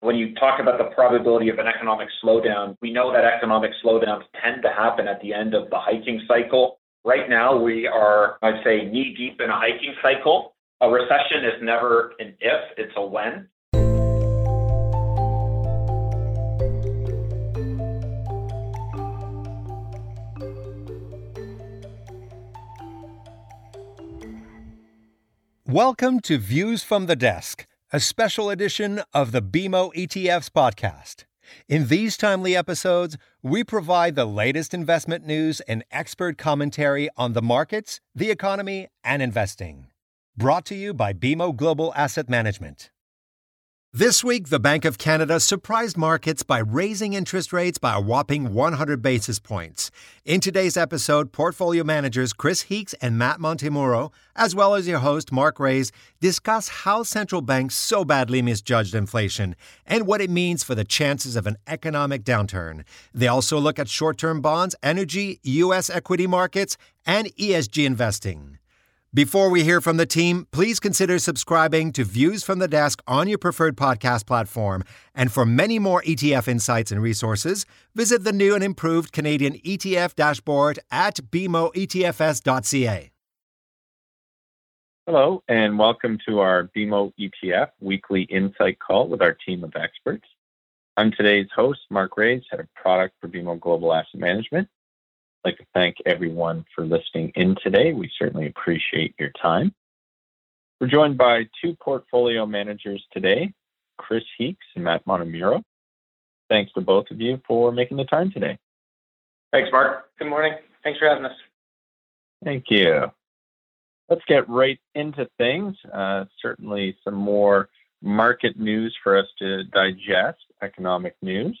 When you talk about the probability of an economic slowdown, we know that economic slowdowns tend to happen at the end of the hiking cycle. Right now, we are, I'd say, knee-deep in a hiking cycle. A recession is never an if, it's a when. Welcome to Views from the Desk, a special edition of the BMO ETFs podcast. In these timely episodes, we provide the latest investment news and expert commentary on the markets, the economy, and investing. Brought to you by BMO Global Asset Management. This week, the Bank of Canada surprised markets by raising interest rates by a whopping 100 basis points. In today's episode, portfolio managers Chris Heeks and Matt Montemurro, as well as your host Mark Reyes, discuss how central banks so badly misjudged inflation and what it means for the chances of an economic downturn. They also look at short-term bonds, energy, U.S. equity markets, and ESG investing. Before we hear from the team, please consider subscribing to Views from the Desk on your preferred podcast platform. And for many more ETF insights and resources, visit the new and improved Canadian ETF dashboard at BMOETFS.ca. Hello, and welcome to our BMO ETF Weekly Insight Call with our team of experts. I'm today's host, Mark Reyes, Head of Product for BMO Global Asset Management. I'd like to thank everyone for listening in today. We certainly appreciate your time. We're joined by two portfolio managers today, Chris Heeks and Matt Montemurro. Thanks to both of you for making the time today. Thanks, Mark. Good morning. Thanks for having us. Thank you. Let's get right into things. Certainly some more market news for us to digest, economic news.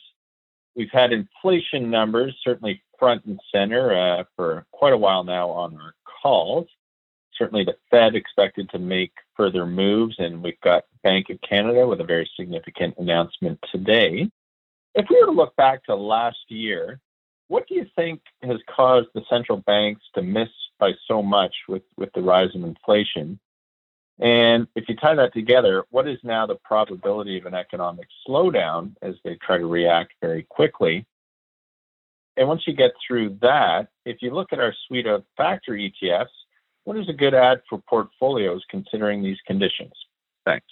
We've had inflation numbers certainly front and center for quite a while now on our calls. Certainly the Fed expected to make further moves, and we've got Bank of Canada with a very significant announcement today. If we were to look back to last year, what do you think has caused the central banks to miss by so much with the rise in inflation? And if you tie that together, what is now the probability of an economic slowdown as they try to react very quickly? And once you get through that, if you look at our suite of factor ETFs, what is a good ad for portfolios considering these conditions? Thanks.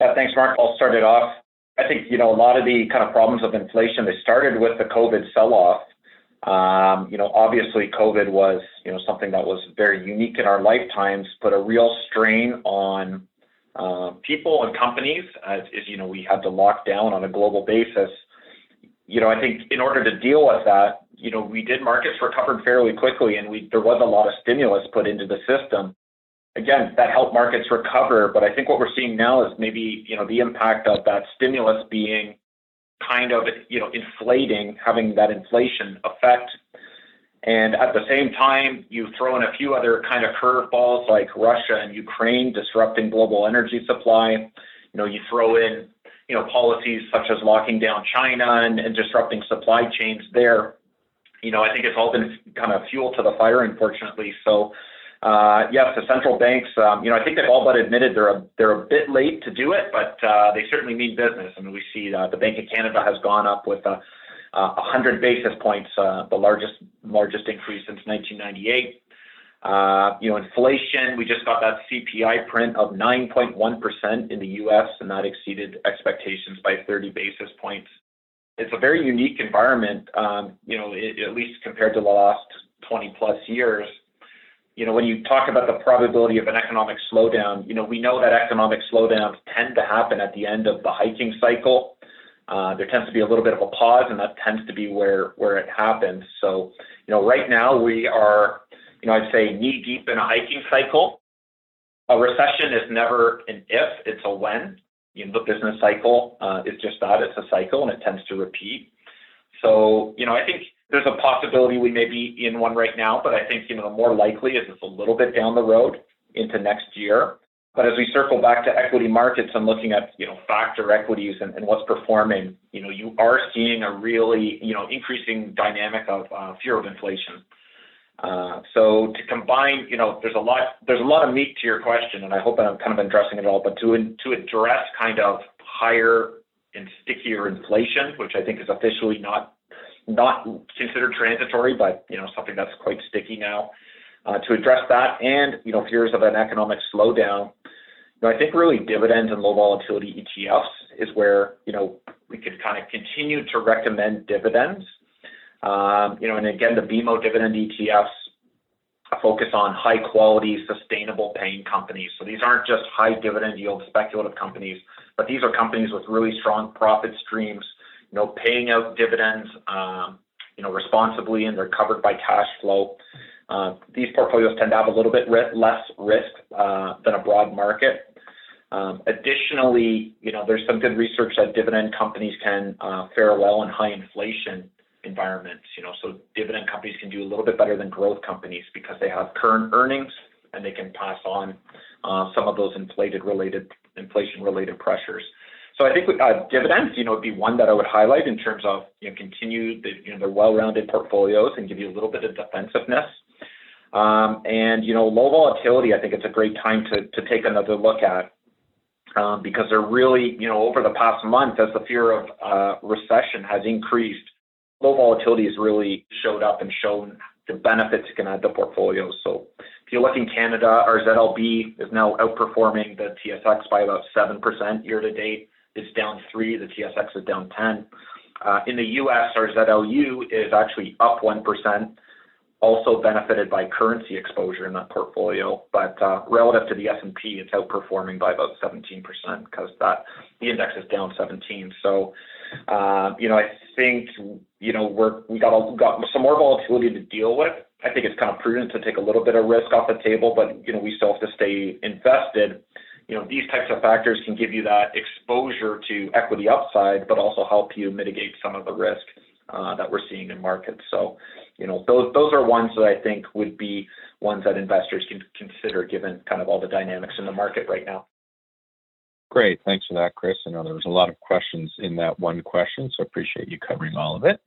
Yeah, thanks, Mark. I'll start it off. I think, a lot of the kind of problems of inflation, they started with the COVID sell-off. Obviously COVID was, something that was very unique in our lifetimes, put a real strain on people and companies as we had to lock down on a global basis. I think in order to deal with that, markets recovered fairly quickly, and there was a lot of stimulus put into the system. Again, that helped markets recover, but I think what we're seeing now is maybe, the impact of that stimulus being kind of, inflating, having that inflation effect. And at the same time, you throw in a few other kind of curveballs like Russia and Ukraine disrupting global energy supply. You throw in, policies such as locking down China and disrupting supply chains there. I think it's all been kind of fuel to the fire, unfortunately. So, yes, the central banks, I think they've all but admitted they're a bit late to do it, but they certainly mean business. I mean, we see the Bank of Canada has gone up with 100 basis points, the largest increase since 1998. Inflation, we just got that CPI print of 9.1% in the U.S., and that exceeded expectations by 30 basis points. It's a very unique environment, at least compared to the last 20 plus years. When you talk about the probability of an economic slowdown, we know that economic slowdowns tend to happen at the end of the hiking cycle. There tends to be a little bit of a pause, and that tends to be where it happens. So, right now we are, I'd say knee deep in a hiking cycle. A recession is never an if, it's a when. The business cycle is just that, it's a cycle, and it tends to repeat. So, I think there's a possibility we may be in one right now, but I think, the more likely is it's a little bit down the road into next year. But as we circle back to equity markets and looking at, factor equities and what's performing, you are seeing a really, increasing dynamic of fear of inflation. So to combine, there's a lot of meat to your question, and I hope I'm kind of addressing it all, but to address kind of higher and stickier inflation, which I think is officially not considered transitory, but something that's quite sticky now, to address that, and fears of an economic slowdown. I think really dividend and low volatility ETFs is where we could kind of continue to recommend dividends. And again, the BMO dividend ETFs focus on high quality, sustainable paying companies. So these aren't just high dividend yield speculative companies, but these are companies with really strong profit streams, paying out dividends, responsibly, and they're covered by cash flow. These portfolios tend to have a little bit less risk than a broad market. Additionally, there's some good research that dividend companies can fare well in high inflation environments. So dividend companies can do a little bit better than growth companies because they have current earnings and they can pass on some of those inflation-related pressures. So I think dividends, would be one that I would highlight in terms of continue the well-rounded portfolios and give you a little bit of defensiveness. And low volatility, I think it's a great time to take another look at because they're really, over the past month, as the fear of recession has increased, low volatility has really showed up and shown the benefits it can add to portfolios. So if you look in Canada, our ZLB is now outperforming the TSX by about 7% year to date. It's down 3%, the TSX is down 10%. In the US, our ZLU is actually up 1%, also benefited by currency exposure in that portfolio, but relative to the S&P, it's outperforming by about 17% because the index is down 17%. So, I think, we got some more volatility to deal with. I think it's kind of prudent to take a little bit of risk off the table, but, we still have to stay invested. These types of factors can give you that exposure to equity upside, but also help you mitigate some of the risk that we're seeing in markets. So, those are ones that I think would be ones that investors can consider given kind of all the dynamics in the market right now. Great. Thanks for that, Chris. I know there was a lot of questions in that one question, so appreciate you covering all of it.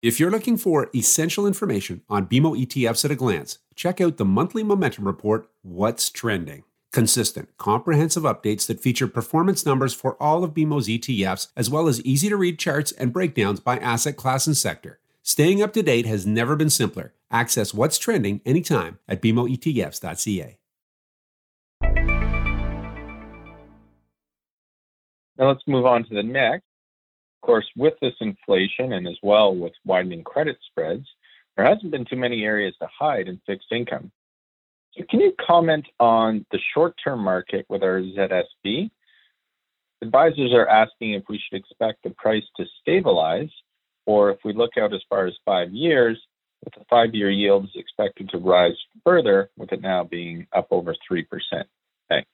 If you're looking for essential information on BMO ETFs at a glance, check out the monthly momentum report, What's Trending. Consistent, comprehensive updates that feature performance numbers for all of BMO's ETFs, as well as easy-to-read charts and breakdowns by asset class and sector. Staying up to date has never been simpler. Access What's Trending anytime at BMOETFs.ca. Now let's move on to the next. Of course, with this inflation and as well with widening credit spreads, there hasn't been too many areas to hide in fixed income. So can you comment on the short-term market with our ZSB? Advisors are asking if we should expect the price to stabilize, or if we look out as far as 5 years, with the 5-year yield is expected to rise further, with it now being up over 3%. Thanks.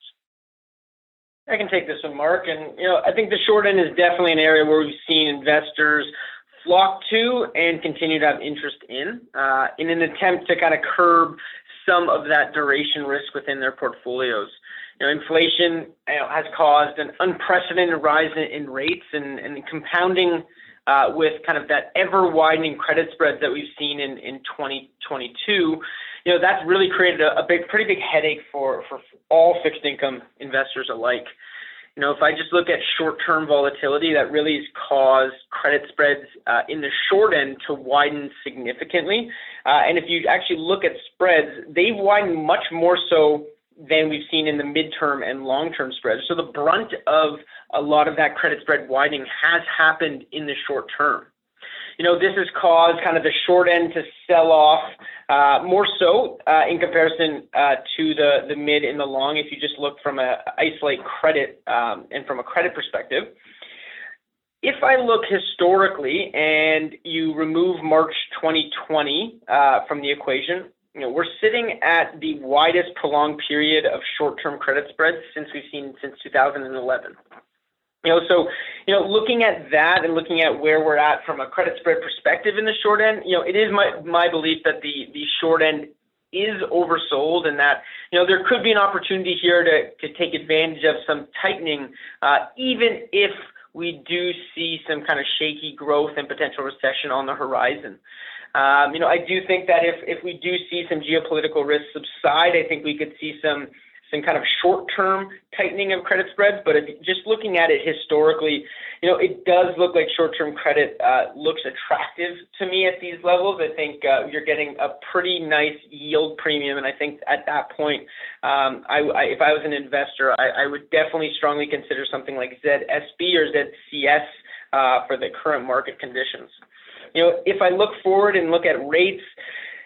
I can take this one, Mark. And, I think the short end is definitely an area where we've seen investors flock to and continue to have interest in an attempt to kind of curb some of that duration risk within their portfolios. Inflation has caused an unprecedented rise in rates and compounding with kind of that ever-widening credit spread that we've seen in 2022, that's really created a pretty big headache for all fixed income investors alike. If I just look at short-term volatility, that really has caused credit spreads in the short end to widen significantly. And if you actually look at spreads, they widen much more so than we've seen in the midterm and long-term spreads. So the brunt of a lot of that credit spread widening has happened in the short term. This has caused kind of the short end to sell off more so in comparison to the mid and the long, if you just look from a isolate credit and from a credit perspective. If I look historically and you remove March 2020 from the equation, we're sitting at the widest prolonged period of short-term credit spreads since 2011. Looking at that and looking at where we're at from a credit spread perspective in the short end, it is my belief that the short end is oversold and that, there could be an opportunity here to take advantage of some tightening, even if we do see some kind of shaky growth and potential recession on the horizon. I do think that if we do see some geopolitical risks subside, I think we could see some some kind of short-term tightening of credit spreads, but if, just looking at it historically, you know, it does look like short-term credit looks attractive to me at these levels. I think you're getting a pretty nice yield premium, and I think at that point, if I was an investor, I would definitely strongly consider something like ZSB or ZCS for the current market conditions. You know, if I look forward and look at rates,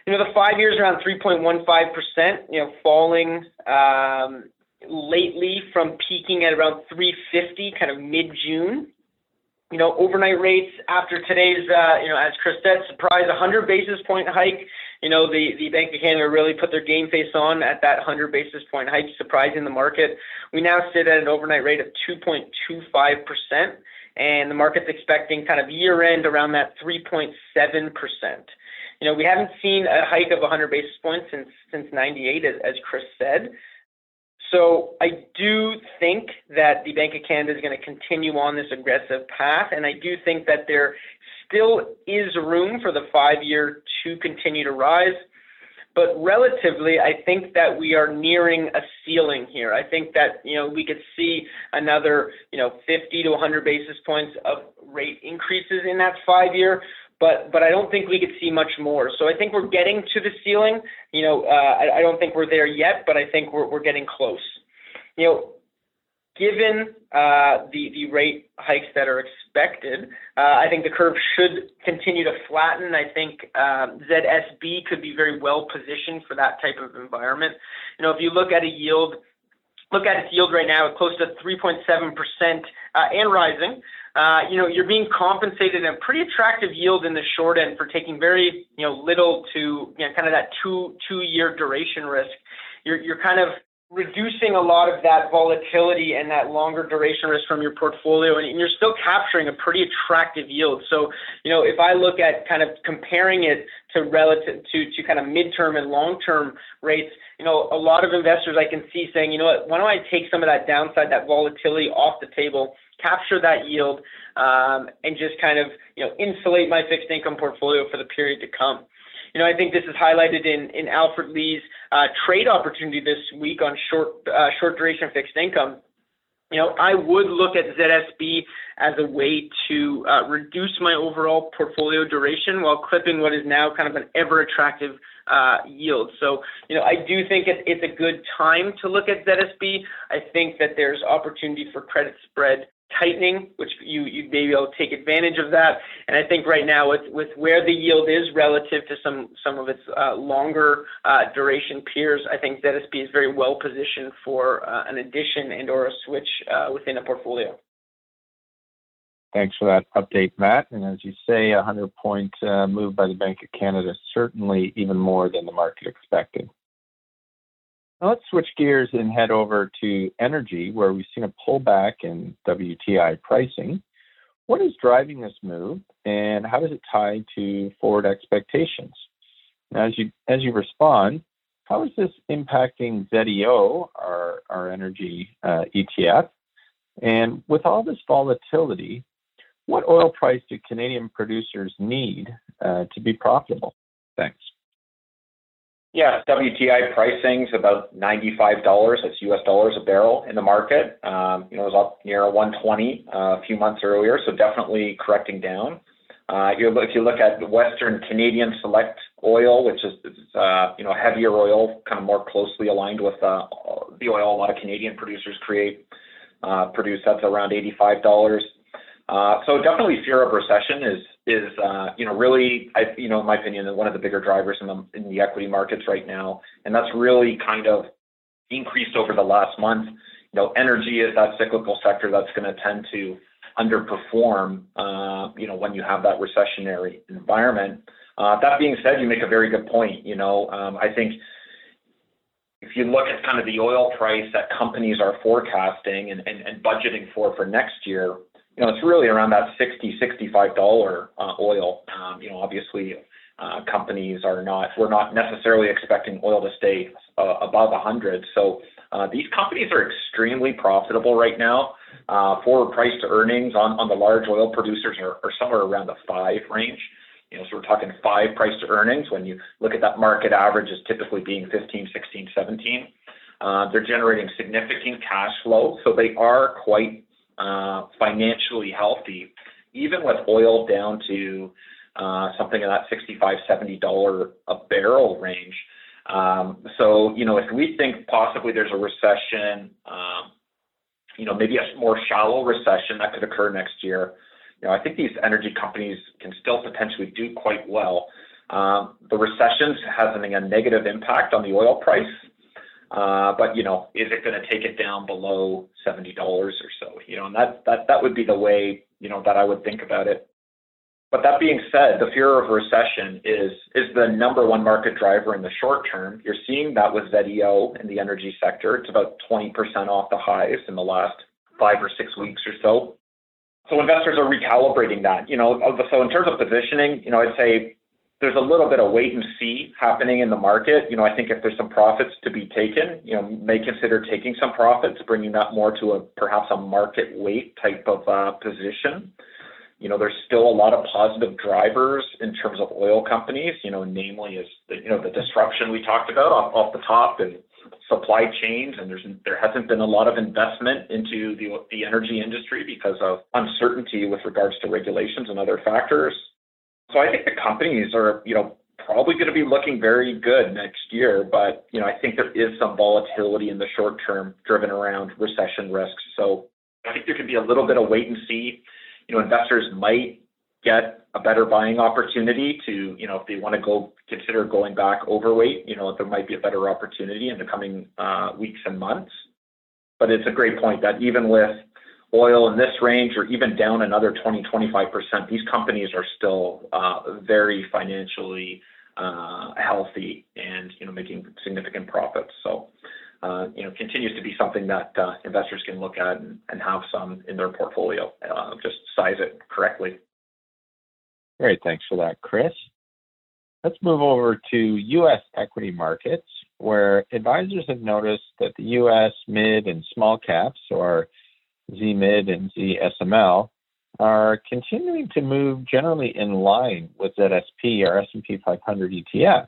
you know, the 5 years around 3.15%, you know, falling lately from peaking at around 3.50, kind of mid-June. You know, overnight rates after today's, you know, as Chris said, surprise, 100 basis point hike. You know, the Bank of Canada really put their game face on at that 100 basis point hike, surprising the market. We now sit at an overnight rate of 2.25%. And the market's expecting kind of year-end around that 3.7%. You know, we haven't seen a hike of 100 basis points since 98, as Chris said. So I do think that the Bank of Canada is going to continue on this aggressive path, and I do think that there still is room for the 5-year to continue to rise. But relatively, I think that we are nearing a ceiling here. I think that, you know, we could see another, you know, 50 to 100 basis points of rate increases in that 5-year, but I don't think we could see much more. So I think we're getting to the ceiling. You know, I don't think we're there yet, but I think we're getting close. You know, given the rate hikes that are expected, I think the curve should continue to flatten. I think ZSB could be very well positioned for that type of environment. You know, if you look at its yield right now, it's close to 3.7% and rising. You know, you're being compensated in a pretty attractive yield in the short end for taking very, you know, little to, you know, kind of that two-year duration risk. You're kind of reducing a lot of that volatility and that longer duration risk from your portfolio, and you're still capturing a pretty attractive yield. So, you know, if I look at kind of comparing it to relative to kind of midterm and long-term rates, you know, a lot of investors I can see saying, you know what, why don't I take some of that downside, that volatility off the table, capture that yield, and just kind of, you know, insulate my fixed income portfolio for the period to come. You know, I think this is highlighted in Alfred Lee's trade opportunity this week on short duration fixed income. You know, I would look at ZSB as a way to reduce my overall portfolio duration while clipping what is now kind of an ever attractive yield. So, you know, I do think it's a good time to look at ZSB. I think that there's opportunity for credit spread tightening, which you may be able to take advantage of that. And I think right now with where the yield is relative to some of its longer duration peers, I think ZSP is very well positioned for an addition and or a switch within a portfolio. Thanks for that update, Matt. And as you say, 100-point move by the Bank of Canada, certainly even more than the market expected. Now let's switch gears and head over to energy, where we've seen a pullback in WTI pricing. What is driving this move, and how does it tie to forward expectations? Now, as you respond, how is this impacting ZEO, our energy ETF? And with all this volatility, what oil price do Canadian producers need to be profitable? Thanks. Yeah, WTI pricing's about $95, that's US dollars a barrel in the market. You know, it was up near 120 a few months earlier, so definitely correcting down. If you look at Western Canadian Select oil, which is you know, heavier oil, kind of more closely aligned with the oil a lot of Canadian producers produce, that's around $85. So definitely fear of recession is you know, really, you know, in my opinion, one of the bigger drivers in the equity markets right now, and that's really kind of increased over the last month. You know, energy is that cyclical sector that's going to tend to underperform, you know, when you have that recessionary environment. That being said, you make a very good point. You know, I think if you look at kind of the oil price that companies are forecasting and budgeting for next year, you know, it's really around that $60-$65 oil. You know, obviously, companies we're not necessarily expecting oil to stay above 100. So these companies are extremely profitable right now. Forward price to earnings on the large oil producers are somewhere around the 5 range. You know, so we're talking 5 price to earnings when you look at that market average is typically being 15, 16, 17. They're generating significant cash flow, so they are quite financially healthy, even with oil down to something in that $65, $70 a barrel range. So, you know, if we think possibly there's a recession, you know, maybe a more shallow recession that could occur next year, you know, I think these energy companies can still potentially do quite well. The recession's having a negative impact on the oil price, but, you know, is it going to take it down below $70 or so? You know, and that would be the way, you know, that I would think about it. But that being said, the fear of recession is the number one market driver in the short term. You're seeing that with ZEO in the energy sector. It's about 20% off the highs in the last 5 or 6 weeks or so. So investors are recalibrating that. You know, so in terms of positioning, you know, I'd say there's a little bit of wait and see happening in the market. You know, I think if there's some profits to be taken, you know, may consider taking some profits, bringing that more to a perhaps a market weight type of position. You know, there's still a lot of positive drivers in terms of oil companies, you know, namely is the, you know, the disruption we talked about off the top and supply chains. And there hasn't been a lot of investment into the energy industry because of uncertainty with regards to regulations and other factors. So I think the companies are, you know, probably going to be looking very good next year. But, you know, I think there is some volatility in the short term driven around recession risks. So I think there could be a little bit of wait and see. You know, investors might get a better buying opportunity to, you know, if they want to go consider going back overweight, you know, there might be a better opportunity in the coming weeks and months. But it's a great point that even with oil in this range or even down another 20, 25%, these companies are still very financially healthy and, you know, making significant profits. So, you know, continues to be something that investors can look at and have some in their portfolio, just size it correctly. Great. Thanks for that, Chris. Let's move over to U.S. equity markets, where advisors have noticed that the U.S. mid and small caps, or ZMID and ZSML, are continuing to move generally in line with ZSP or S&P 500 ETF.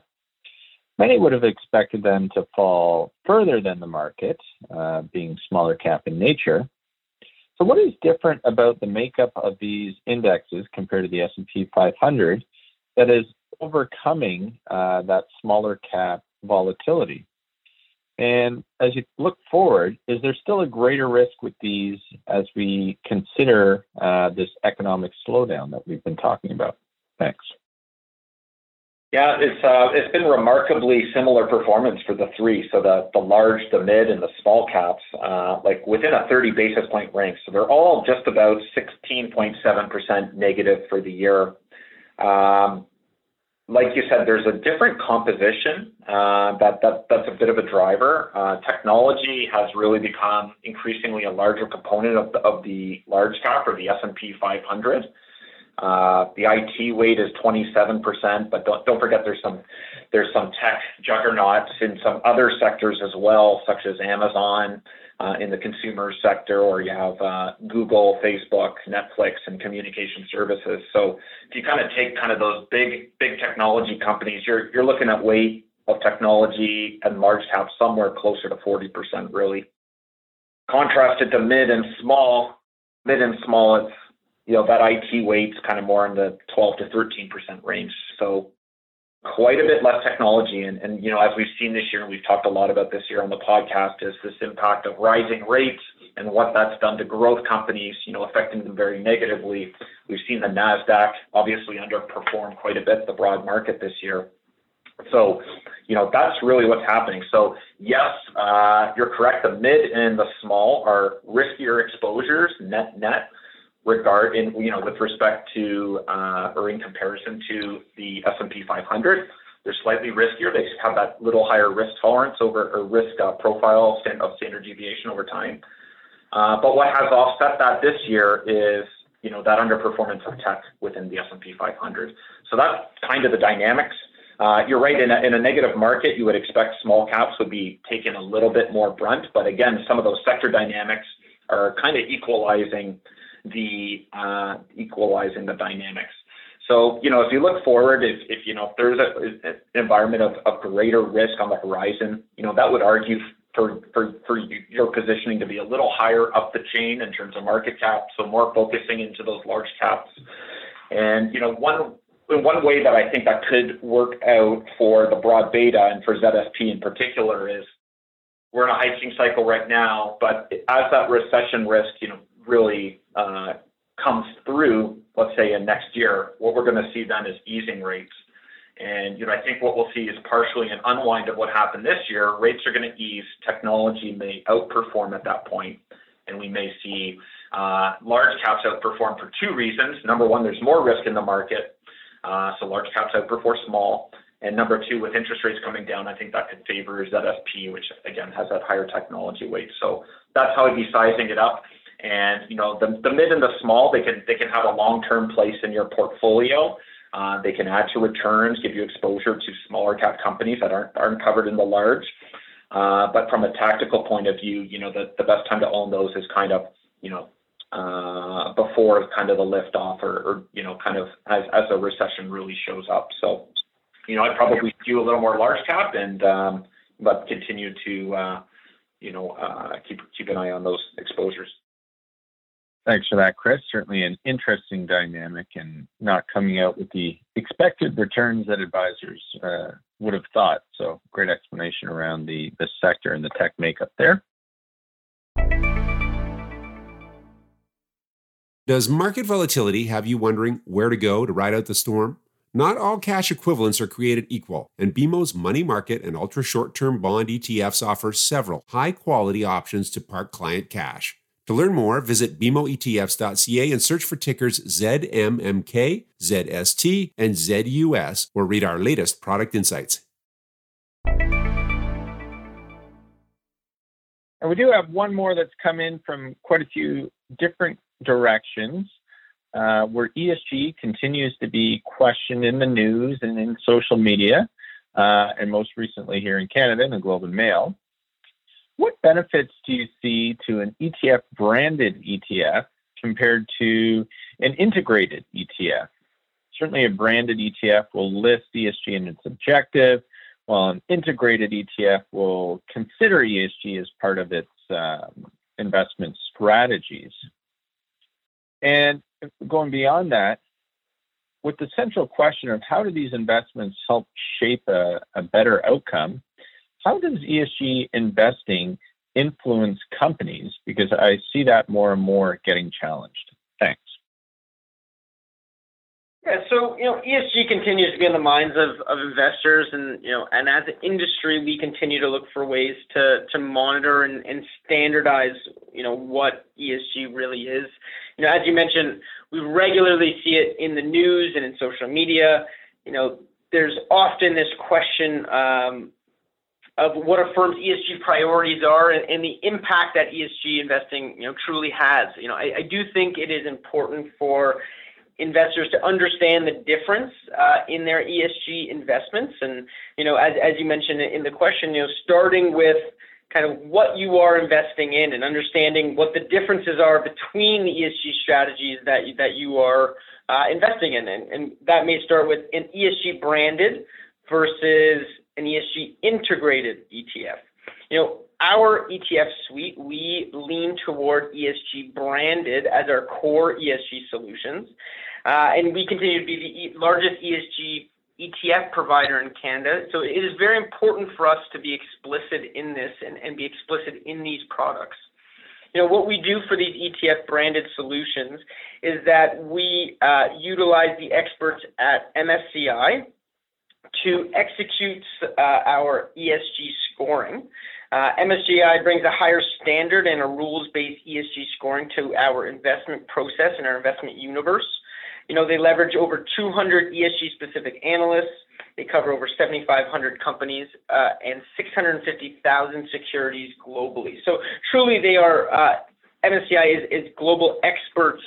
Many would have expected them to fall further than the market, being smaller cap in nature. So what is different about the makeup of these indexes compared to the S&P 500 that is overcoming that smaller cap volatility? And as you look forward, is there still a greater risk with these as we consider this economic slowdown that we've been talking about? Thanks. Yeah, it's been remarkably similar performance for the three. So the large, the mid, and the small caps, like within a 30 basis point range. So they're all just about 16.7% negative for the year. Like you said, there's a different composition. That's a bit of a driver. Technology has really become increasingly a larger component of the large cap or the S&P 500. The IT weight is 27%, but don't forget there's some tech juggernauts in some other sectors as well, such as Amazon in the consumer sector, or you have Google, Facebook, Netflix, and communication services. So if you kind of take kind of those big technology companies, you're looking at weight of technology and large cap somewhere closer to 40%, really. Contrasted to mid and small, it's, you know, that IT weight's kind of more in the 12 to 13% range. So quite a bit less technology. And, you know, as we've seen this year, and we've talked a lot about this year on the podcast, is this impact of rising rates and what that's done to growth companies, you know, affecting them very negatively. We've seen the NASDAQ obviously underperform quite a bit, the broad market this year. So, you know, that's really what's happening. So, yes, you're correct. The mid and the small are riskier exposures, net. With respect to or in comparison to the S&P 500, they're slightly riskier. They have that little higher risk tolerance over or risk profile of standard deviation over time. But what has offset that this year is, you know, that underperformance of tech within the S&P 500. So that's kind of the dynamics. You're right. In a negative market, you would expect small caps would be taking a little bit more brunt. But again, some of those sector dynamics are kind of equalizing the dynamics. So, you know, if you look forward, if you know, if there's an environment of greater risk on the horizon, you know, that would argue for your positioning to be a little higher up the chain in terms of market cap, so more focusing into those large caps. And, you know, one way that I think that could work out for the broad beta and for ZSP in particular is we're in a hiking cycle right now, but as that recession risk, you know, really comes through, let's say in next year, what we're going to see then is easing rates. And, you know, I think what we'll see is partially an unwind of what happened this year. Rates are going to ease. Technology may outperform at that point. And we may see large caps outperform for two reasons. Number one, there's more risk in the market. So large caps outperform small. And number two, with interest rates coming down, I think that could favor ZFP, which again has that higher technology weight. So that's how I'd be sizing it up. And, you know, the mid and the small, they can have a long-term place in your portfolio. They can add to returns, give you exposure to smaller cap companies that aren't covered in the large. But from a tactical point of view, you know, the best time to own those is kind of, you know, before kind of the liftoff or you know, kind of as a recession really shows up. So, you know, I'd probably skew a little more large cap and but continue to, you know, keep an eye on those exposures. Thanks for that, Chris. Certainly an interesting dynamic and not coming out with the expected returns that advisors would have thought. So great explanation around the sector and the tech makeup there. Does market volatility have you wondering where to go to ride out the storm? Not all cash equivalents are created equal, and BMO's money market and ultra short-term bond ETFs offer several high-quality options to park client cash. To learn more, visit BMOETFs.ca and search for tickers ZMMK, ZST, and ZUS, or read our latest product insights. And we do have one more that's come in from quite a few different directions, where ESG continues to be questioned in the news and in social media, and most recently here in Canada in the Globe and Mail. What benefits do you see to an ETF-branded ETF compared to an integrated ETF? Certainly a branded ETF will list ESG in its objective, while an integrated ETF will consider ESG as part of its investment strategies. And going beyond that, with the central question of how do these investments help shape a better outcome, how does ESG investing influence companies? Because I see that more and more getting challenged. Thanks. Yeah, so, you know, ESG continues to be in the minds of investors and, you know, and as an industry, we continue to look for ways to monitor and standardize, you know, what ESG really is. You know, as you mentioned, we regularly see it in the news and in social media. You know, there's often this question, of what a firm's ESG priorities are and the impact that ESG investing, you know, truly has. You know, I do think it is important for investors to understand the difference in their ESG investments. And, you know, as you mentioned in the question, you know, starting with kind of what you are investing in and understanding what the differences are between the ESG strategies that you are investing in. And that may start with an ESG branded versus an ESG integrated ETF. You know, our ETF suite, we lean toward ESG branded as our core ESG solutions. And we continue to be the largest ESG ETF provider in Canada. So it is very important for us to be explicit in this and be explicit in these products. You know, what we do for these ETF branded solutions is that we utilize the experts at MSCI to execute our ESG scoring. MSCI brings a higher standard and a rules-based ESG scoring to our investment process and our investment universe. You know, they leverage over 200 ESG-specific analysts. They cover over 7,500 companies and 650,000 securities globally. So truly, they are MSCI is global experts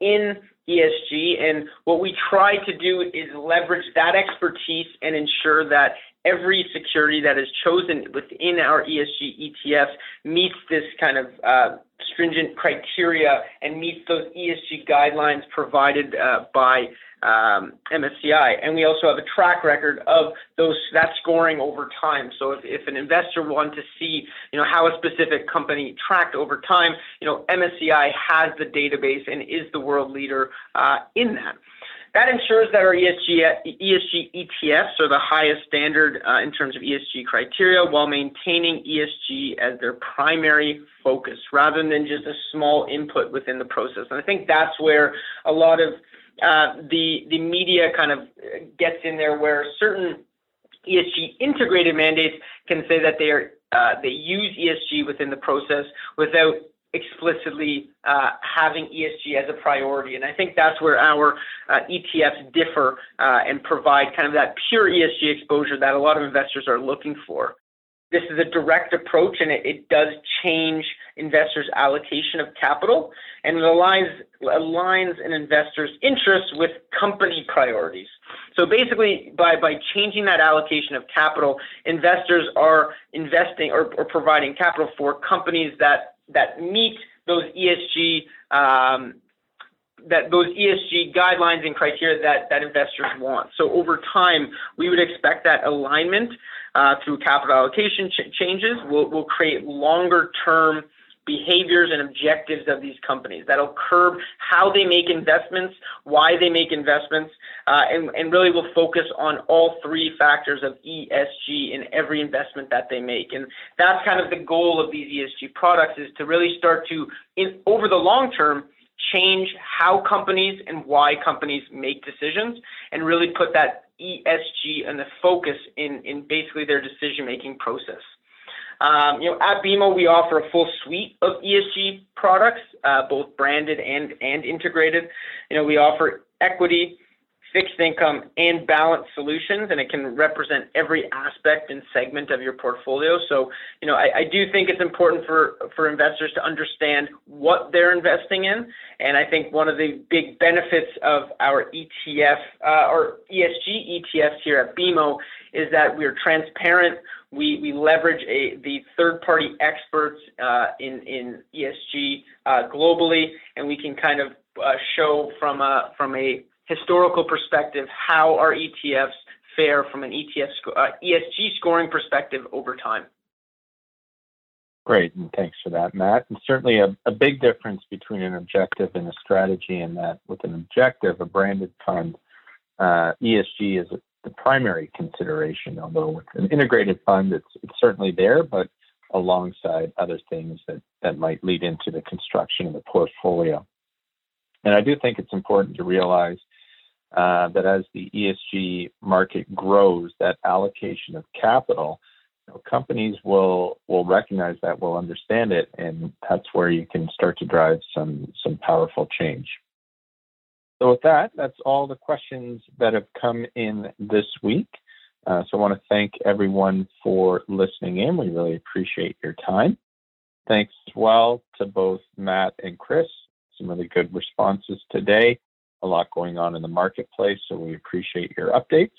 in ESG, and what we try to do is leverage that expertise and ensure that every security that is chosen within our ESG ETF meets this kind of stringent criteria and meets those ESG guidelines provided by MSCI. And we also have a track record of that scoring over time. So if an investor wanted to see, how a specific company tracked over time, MSCI has the database and is the world leader in that. That ensures that our ESG ETFs are the highest standard in terms of ESG criteria while maintaining ESG as their primary focus rather than just a small input within the process. And I think that's where a lot of the media kind of gets in there, where certain ESG integrated mandates can say that they use ESG within the process without explicitly having ESG as a priority. And I think that's where our ETFs differ and provide kind of that pure ESG exposure that a lot of investors are looking for. This is a direct approach, and it does change investors' allocation of capital, and it aligns an investor's interests with company priorities. So basically, by changing that allocation of capital, investors are investing or providing capital for companies that meet those ESG guidelines and criteria that investors want. So over time, we would expect that alignment through capital allocation changes will create longer-term behaviors and objectives of these companies. That'll curb how they make investments, why they make investments, and really will focus on all three factors of ESG in every investment that they make. And that's kind of the goal of these ESG products, is to really start to, over the long term, change how companies and why companies make decisions, and really put that ESG and the focus in basically their decision-making process. At BMO, we offer a full suite of ESG products, both branded and integrated. We offer equity, fixed income, and balanced solutions, and it can represent every aspect and segment of your portfolio. So, I do think it's important for investors to understand what they're investing in. And I think one of the big benefits of our ETF or ESG ETFs here at BMO is that we're transparent. We leverage the third-party experts in ESG globally, and we can kind of show from a historical perspective how our ETFs fare from an ETF ESG scoring perspective over time. Great, and thanks for that, Matt. And certainly a big difference between an objective and a strategy, in that with an objective, a branded fund, ESG is the primary consideration, although with an integrated fund, it's certainly there, but alongside other things that might lead into the construction of the portfolio. And I do think it's important to realize that as the ESG market grows, that allocation of capital, companies will recognize that, will understand it, and that's where you can start to drive some powerful change. So with that, that's all the questions that have come in this week. So I want to thank everyone for listening in. We really appreciate your time. Thanks as well to both Matt and Chris. Some really good responses today. A lot going on in the marketplace, so we appreciate your updates.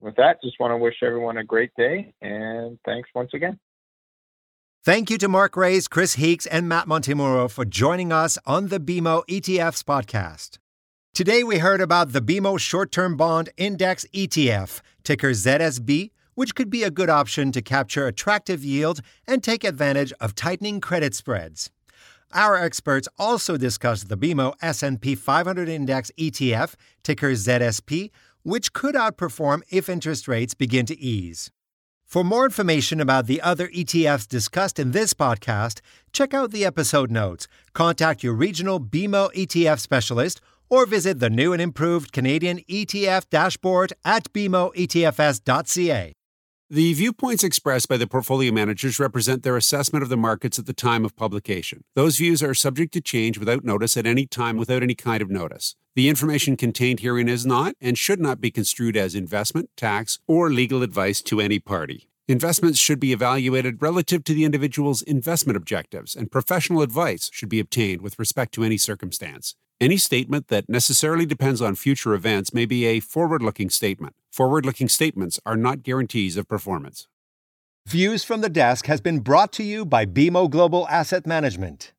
With that, just want to wish everyone a great day, and thanks once again. Thank you to Mark Reyes, Chris Heeks, and Matt Montemurro for joining us on the BMO ETFs podcast. Today we heard about the BMO Short-Term Bond Index ETF, ticker ZSB, which could be a good option to capture attractive yield and take advantage of tightening credit spreads. Our experts also discussed the BMO S&P 500 Index ETF, ticker ZSP, which could outperform if interest rates begin to ease. For more information about the other ETFs discussed in this podcast, check out the episode notes, contact your regional BMO ETF specialist, or visit the new and improved Canadian ETF dashboard at BMOETFS.ca. The viewpoints expressed by the portfolio managers represent their assessment of the markets at the time of publication. Those views are subject to change without notice at any time without any kind of notice. The information contained herein is not and should not be construed as investment, tax, or legal advice to any party. Investments should be evaluated relative to the individual's investment objectives, and professional advice should be obtained with respect to any circumstance. Any statement that necessarily depends on future events may be a forward-looking statement. Forward-looking statements are not guarantees of performance. Views from the Desk has been brought to you by BMO Global Asset Management.